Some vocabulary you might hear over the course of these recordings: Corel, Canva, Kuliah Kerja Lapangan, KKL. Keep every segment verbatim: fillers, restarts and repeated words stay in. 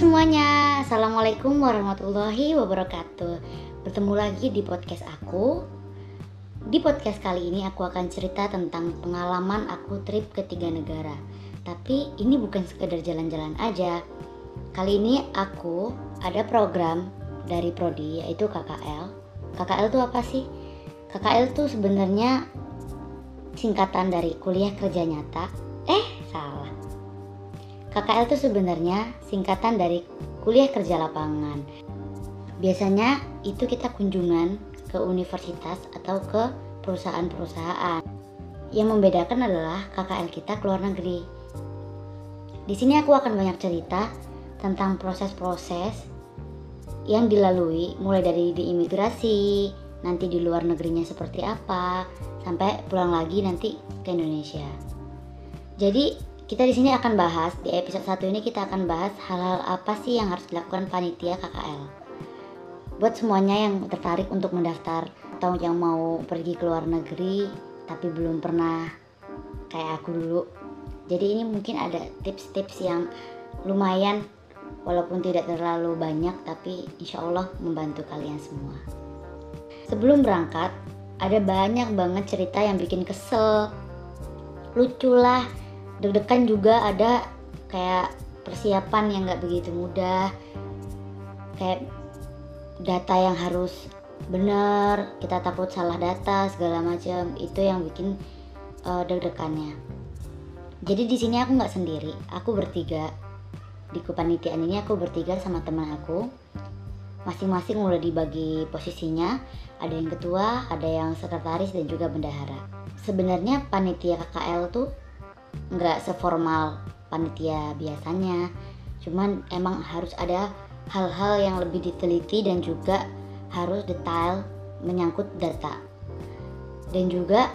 semuanya, assalamualaikum warahmatullahi wabarakatuh. Bertemu lagi di podcast aku. Di podcast kali ini aku akan cerita tentang pengalaman aku trip ke tiga negara. Tapi ini bukan sekedar jalan-jalan aja. Kali ini aku ada program dari Prodi, yaitu K K L. K K L itu apa sih? K K L itu sebenarnya singkatan dari Kuliah Kerja Nyata. Eh, salah. K K L itu sebenarnya singkatan dari Kuliah Kerja Lapangan. Biasanya itu kita kunjungan ke universitas atau ke perusahaan-perusahaan. Yang membedakan adalah K K L kita ke luar negeri. Di sini aku akan banyak cerita tentang proses-proses yang dilalui, mulai dari di imigrasi, nanti di luar negerinya seperti apa, sampai pulang lagi nanti ke Indonesia. Jadi kita di sini akan bahas, di episode satu ini kita akan bahas hal-hal apa sih yang harus dilakukan panitia K K L. Buat semuanya yang tertarik untuk mendaftar atau yang mau pergi ke luar negeri tapi belum pernah kayak aku dulu. Jadi ini mungkin ada tips-tips yang lumayan, walaupun tidak terlalu banyak, tapi insya Allah membantu kalian semua. Sebelum berangkat, ada banyak banget cerita yang bikin kesel, lucu lah, deg-degan juga, ada kayak persiapan yang gak begitu mudah, kayak data yang harus bener, kita takut salah data segala macam. Itu yang bikin uh, deg-degannya. Jadi di sini aku gak sendiri, aku bertiga. Di kepanitiaan ini aku bertiga sama teman aku, masing-masing udah dibagi posisinya, ada yang ketua, ada yang sekretaris, dan juga bendahara. Sebenarnya panitia K K L tuh nggak seformal panitia biasanya, cuman emang harus ada hal-hal yang lebih diteliti dan juga harus detail menyangkut data. Dan juga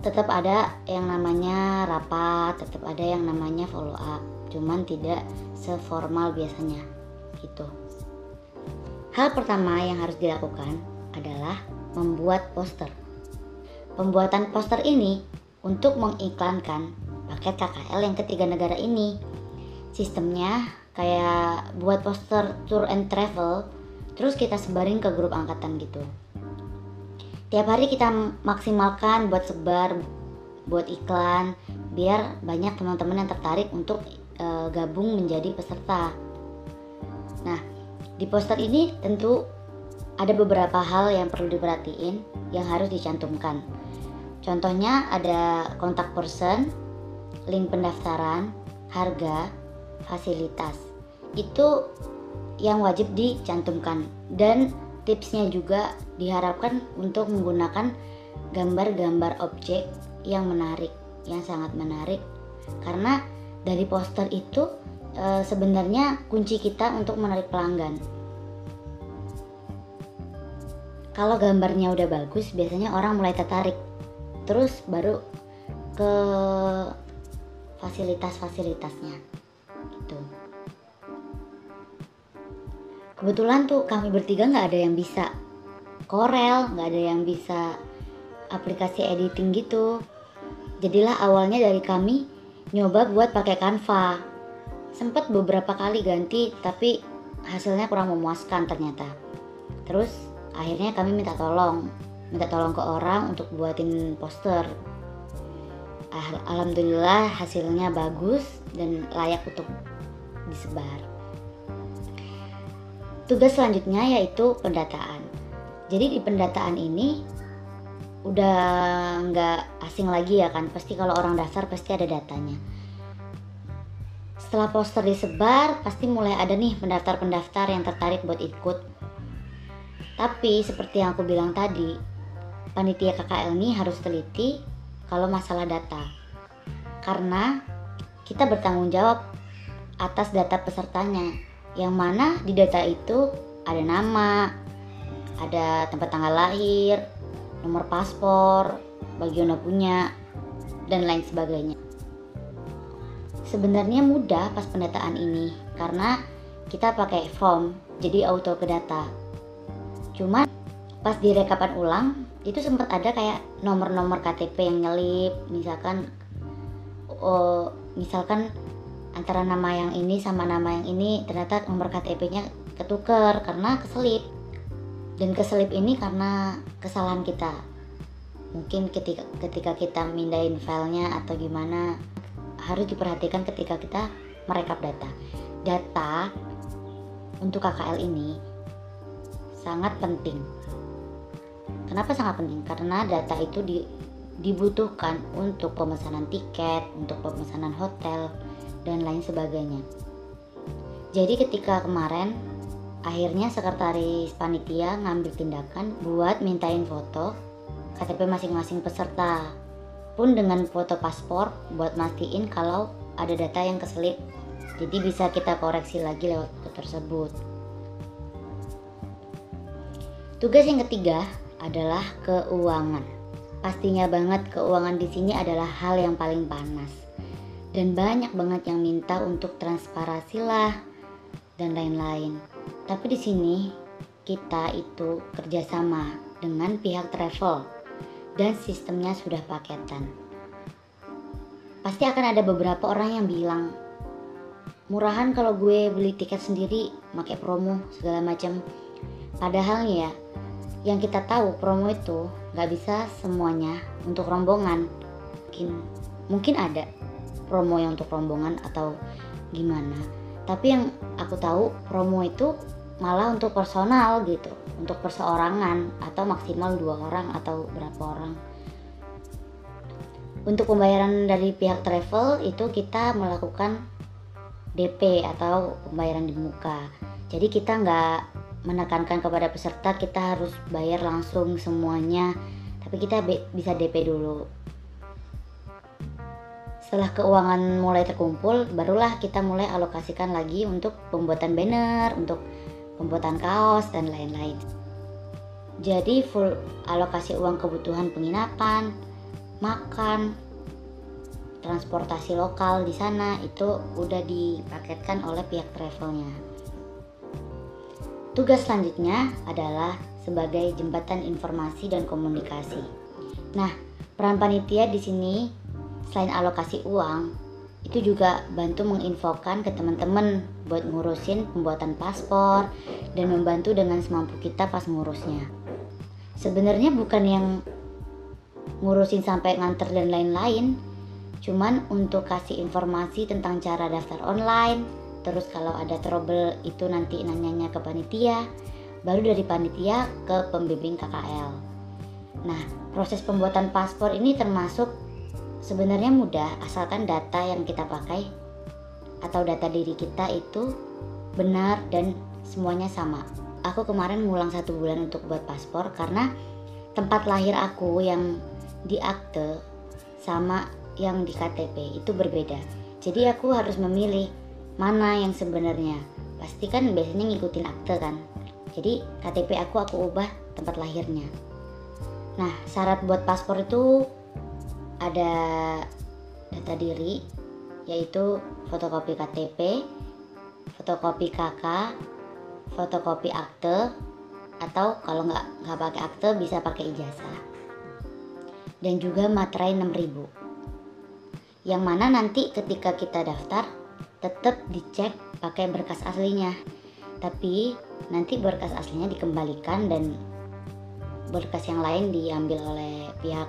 tetap ada yang namanya rapat, tetap ada yang namanya follow up, cuman tidak seformal biasanya gitu. Hal pertama yang harus dilakukan adalah membuat poster. Pembuatan poster ini untuk mengiklankan paket K K L yang ketiga negara ini. Sistemnya kayak buat poster tour and travel, terus kita sebarin ke grup angkatan gitu. Tiap hari kita maksimalkan buat sebar, buat iklan, biar banyak teman-teman yang tertarik untuk e, gabung menjadi peserta. Nah, di poster ini tentu ada beberapa hal yang perlu diperhatiin yang harus dicantumkan. Contohnya ada kontak person, link pendaftaran, harga, fasilitas. Itu yang wajib dicantumkan. Dan tipsnya juga diharapkan untuk menggunakan gambar-gambar objek yang menarik, yang sangat menarik. Karena dari poster itu e, sebenarnya kunci kita untuk menarik pelanggan. Kalau gambarnya udah bagus, biasanya orang mulai tertarik. Terus baru ke fasilitas-fasilitasnya gitu. Kebetulan tuh kami bertiga gak ada yang bisa Corel, gak ada yang bisa aplikasi editing gitu. Jadilah awalnya dari kami nyoba buat pakai Canva. Sempet beberapa kali ganti tapi hasilnya kurang memuaskan ternyata. Terus akhirnya kami minta tolong minta tolong ke orang untuk buatin poster. Alhamdulillah hasilnya bagus dan layak untuk disebar. Tugas selanjutnya yaitu pendataan. Jadi di pendataan ini udah nggak asing lagi ya kan, pasti kalau orang daftar pasti ada datanya. Setelah poster disebar, pasti mulai ada nih pendaftar-pendaftar yang tertarik buat ikut. Tapi seperti yang aku bilang tadi, panitia K K L ini harus teliti kalau masalah data, karena kita bertanggung jawab atas data pesertanya, yang mana di data itu ada nama, ada tempat tanggal lahir, nomor paspor, bagi yang punya, dan lain sebagainya. Sebenarnya mudah pas pendataan ini karena kita pakai form, jadi auto ke data. Cuman pas direkapan ulang itu sempat ada kayak nomor-nomor K T P yang nyelip, misalkan oh, misalkan antara nama yang ini sama nama yang ini ternyata nomor K T P-nya ketuker karena keselip. Dan keselip ini karena kesalahan kita. Mungkin ketika ketika kita mindahin filenya atau gimana, harus diperhatikan ketika kita merekap data. Data untuk K K L ini sangat penting. Kenapa sangat penting? Karena data itu di, dibutuhkan untuk pemesanan tiket, untuk pemesanan hotel, dan lain sebagainya. Jadi ketika kemarin akhirnya sekretaris panitia ngambil tindakan buat mintain foto K T P masing-masing peserta pun dengan foto paspor buat mastiin kalau ada data yang keselip, jadi bisa kita koreksi lagi lewat foto tersebut. Tugas yang ketiga adalah keuangan. Pastinya banget keuangan di sini adalah hal yang paling panas dan banyak banget yang minta untuk transparansi lah dan lain-lain. Tapi di sini kita itu kerjasama dengan pihak travel dan sistemnya sudah paketan. Pasti akan ada beberapa orang yang bilang, murahan kalau gue beli tiket sendiri, pakai promo segala macam. Padahal ya, yang kita tahu promo itu nggak bisa semuanya untuk rombongan. Mungkin, mungkin ada promo yang untuk rombongan atau gimana. Tapi yang aku tahu promo itu malah untuk personal gitu, untuk perseorangan atau maksimal dua orang atau berapa orang. Untuk pembayaran dari pihak travel itu kita melakukan D P atau pembayaran di muka. Jadi kita nggak menekankan kepada peserta kita harus bayar langsung semuanya, tapi kita bisa D P dulu. Setelah keuangan mulai terkumpul, barulah kita mulai alokasikan lagi untuk pembuatan banner, untuk pembuatan kaos, dan lain-lain. Jadi full alokasi uang kebutuhan penginapan, makan, transportasi lokal di sana itu udah dipaketkan oleh pihak travelnya. Tugas selanjutnya adalah sebagai jembatan informasi dan komunikasi. Nah, peran panitia di sini selain alokasi uang, itu juga bantu menginfokan ke teman-teman buat ngurusin pembuatan paspor dan membantu dengan semampu kita pas ngurusnya. Sebenarnya bukan yang ngurusin sampai nganter dan lain-lain, cuman untuk kasih informasi tentang cara daftar online, terus kalau ada trouble itu nanti nanyanya ke panitia, baru dari panitia ke pembimbing K K L. Nah, proses pembuatan paspor ini termasuk sebenarnya mudah asalkan data yang kita pakai atau data diri kita itu benar dan semuanya sama. Aku kemarin ngulang satu bulan untuk buat paspor karena tempat lahir aku yang di akte sama yang di K T P itu berbeda. Jadi aku harus memilih mana yang sebenarnya. Pasti kan biasanya ngikutin akte kan. Jadi K T P aku aku ubah tempat lahirnya. Nah, syarat buat paspor itu ada data diri, yaitu fotokopi K T P, fotokopi K K, fotokopi akte, atau kalau nggak nggak pakai akte bisa pakai ijazah, dan juga materai enam ribu, yang mana nanti ketika kita daftar tetap dicek pakai berkas aslinya, tapi nanti berkas aslinya dikembalikan dan berkas yang lain diambil oleh pihak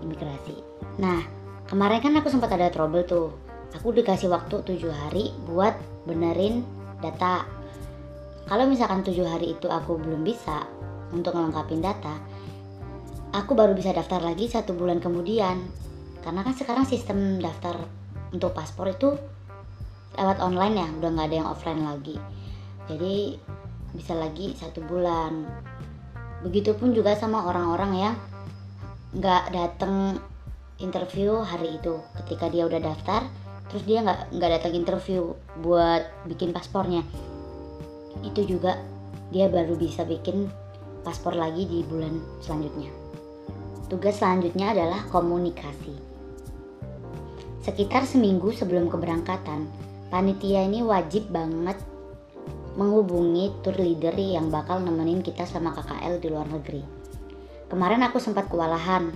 imigrasi. Nah, kemarin kan aku sempat ada trouble tuh. Aku dikasih waktu tujuh hari buat benerin data. Kalau misalkan tujuh hari itu aku belum bisa untuk melengkapi data, aku baru bisa daftar lagi satu bulan kemudian. Karena kan sekarang sistem daftar untuk paspor itu lewat online ya, udah nggak ada yang offline lagi. Jadi bisa lagi satu bulan. Begitupun juga sama orang-orang yang nggak datang interview hari itu. Ketika dia udah daftar, terus dia nggak nggak datang interview buat bikin paspornya, itu juga dia baru bisa bikin paspor lagi di bulan selanjutnya. Tugas selanjutnya adalah komunikasi. Sekitar seminggu sebelum keberangkatan, panitia ini wajib banget menghubungi tour leader yang bakal nemenin kita sama K K L di luar negeri. Kemarin aku sempat kewalahan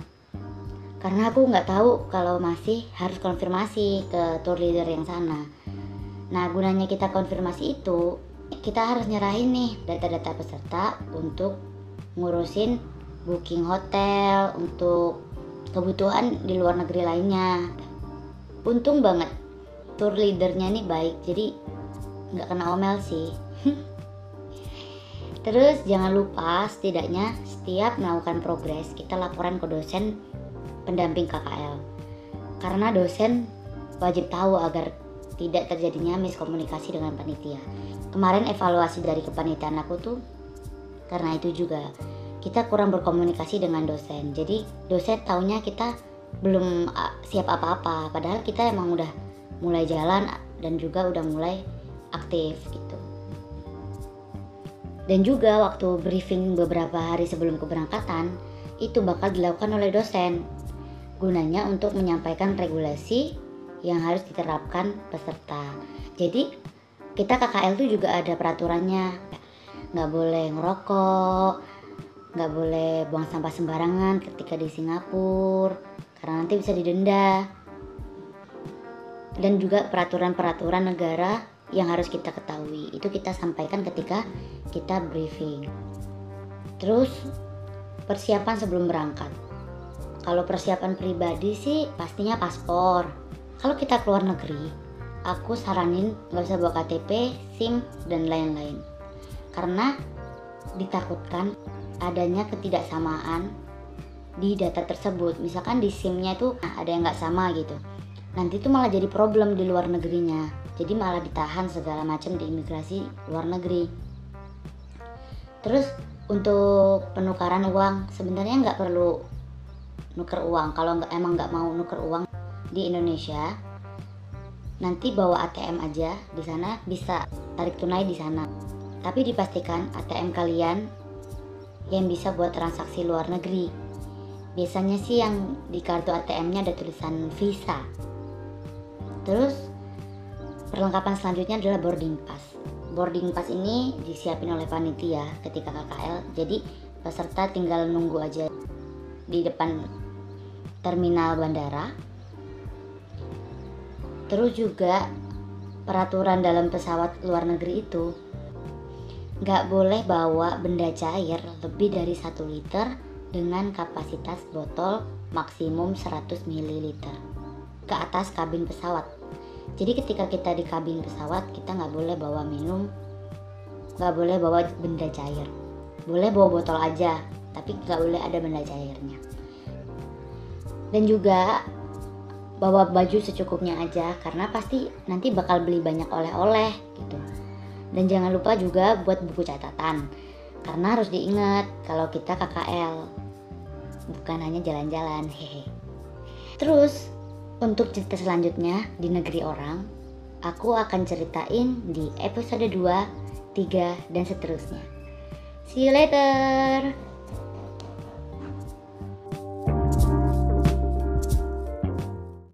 karena aku nggak tahu kalau masih harus konfirmasi ke tour leader yang sana. Nah, gunanya kita konfirmasi itu, kita harus nyerahin nih data-data peserta untuk ngurusin booking hotel, untuk kebutuhan di luar negeri lainnya. Untung banget tour leadernya nih baik, jadi nggak kena omel sih. Terus jangan lupa setidaknya setiap melakukan progres kita laporan ke dosen pendamping K K L, karena dosen wajib tahu agar tidak terjadinya miskomunikasi dengan panitia. Kemarin evaluasi dari kepanitiaan aku tuh karena itu juga, kita kurang berkomunikasi dengan dosen. Jadi dosen taunya kita belum siap apa-apa, padahal kita emang udah mulai jalan dan juga udah mulai aktif gitu. Dan juga waktu briefing beberapa hari sebelum keberangkatan itu bakal dilakukan oleh dosen, gunanya untuk menyampaikan regulasi yang harus diterapkan peserta. Jadi kita K K L tuh juga ada peraturannya, nggak boleh ngerokok, nggak boleh buang sampah sembarangan ketika di Singapura karena nanti bisa didenda, dan juga peraturan-peraturan negara yang harus kita ketahui itu kita sampaikan ketika kita briefing. Terus persiapan sebelum berangkat, kalau persiapan pribadi sih pastinya paspor. Kalau kita keluar negeri, aku saranin nggak usah bawa K T P, SIM, dan lain-lain. Karena ditakutkan adanya ketidaksamaan di data tersebut. Misalkan di SIM-nya tuh ada yang nggak sama gitu. Nanti itu malah jadi problem di luar negerinya. Jadi malah ditahan segala macam di imigrasi luar negeri. Terus untuk penukaran uang, sebenarnya nggak perlu nuker uang. Kalau emang nggak mau nuker uang di Indonesia, nanti bawa A T M aja, di sana bisa tarik tunai di sana. Tapi dipastikan A T M kalian yang bisa buat transaksi luar negeri. Biasanya sih yang di kartu A T M-nya ada tulisan Visa. Terus perlengkapan selanjutnya adalah boarding pass. Boarding pass ini disiapin oleh panitia ketika K K L. Jadi peserta tinggal nunggu aja di depan terminal bandara. Terus juga peraturan dalam pesawat luar negeri itu nggak boleh bawa benda cair lebih dari satu liter dengan kapasitas botol maksimum seratus mililiter ke atas kabin pesawat. Jadi ketika kita di kabin pesawat, kita nggak boleh bawa minum, nggak boleh bawa benda cair. Boleh bawa botol aja, tapi nggak boleh ada benda cairnya. Dan juga bawa baju secukupnya aja, karena pasti nanti bakal beli banyak oleh-oleh gitu. Dan jangan lupa juga buat buku catatan, karena harus diingat kalau kita K K L bukan hanya jalan-jalan, hehe. Terus untuk cerita selanjutnya di negeri orang, aku akan ceritain di episode dua, tiga, dan seterusnya. See you later.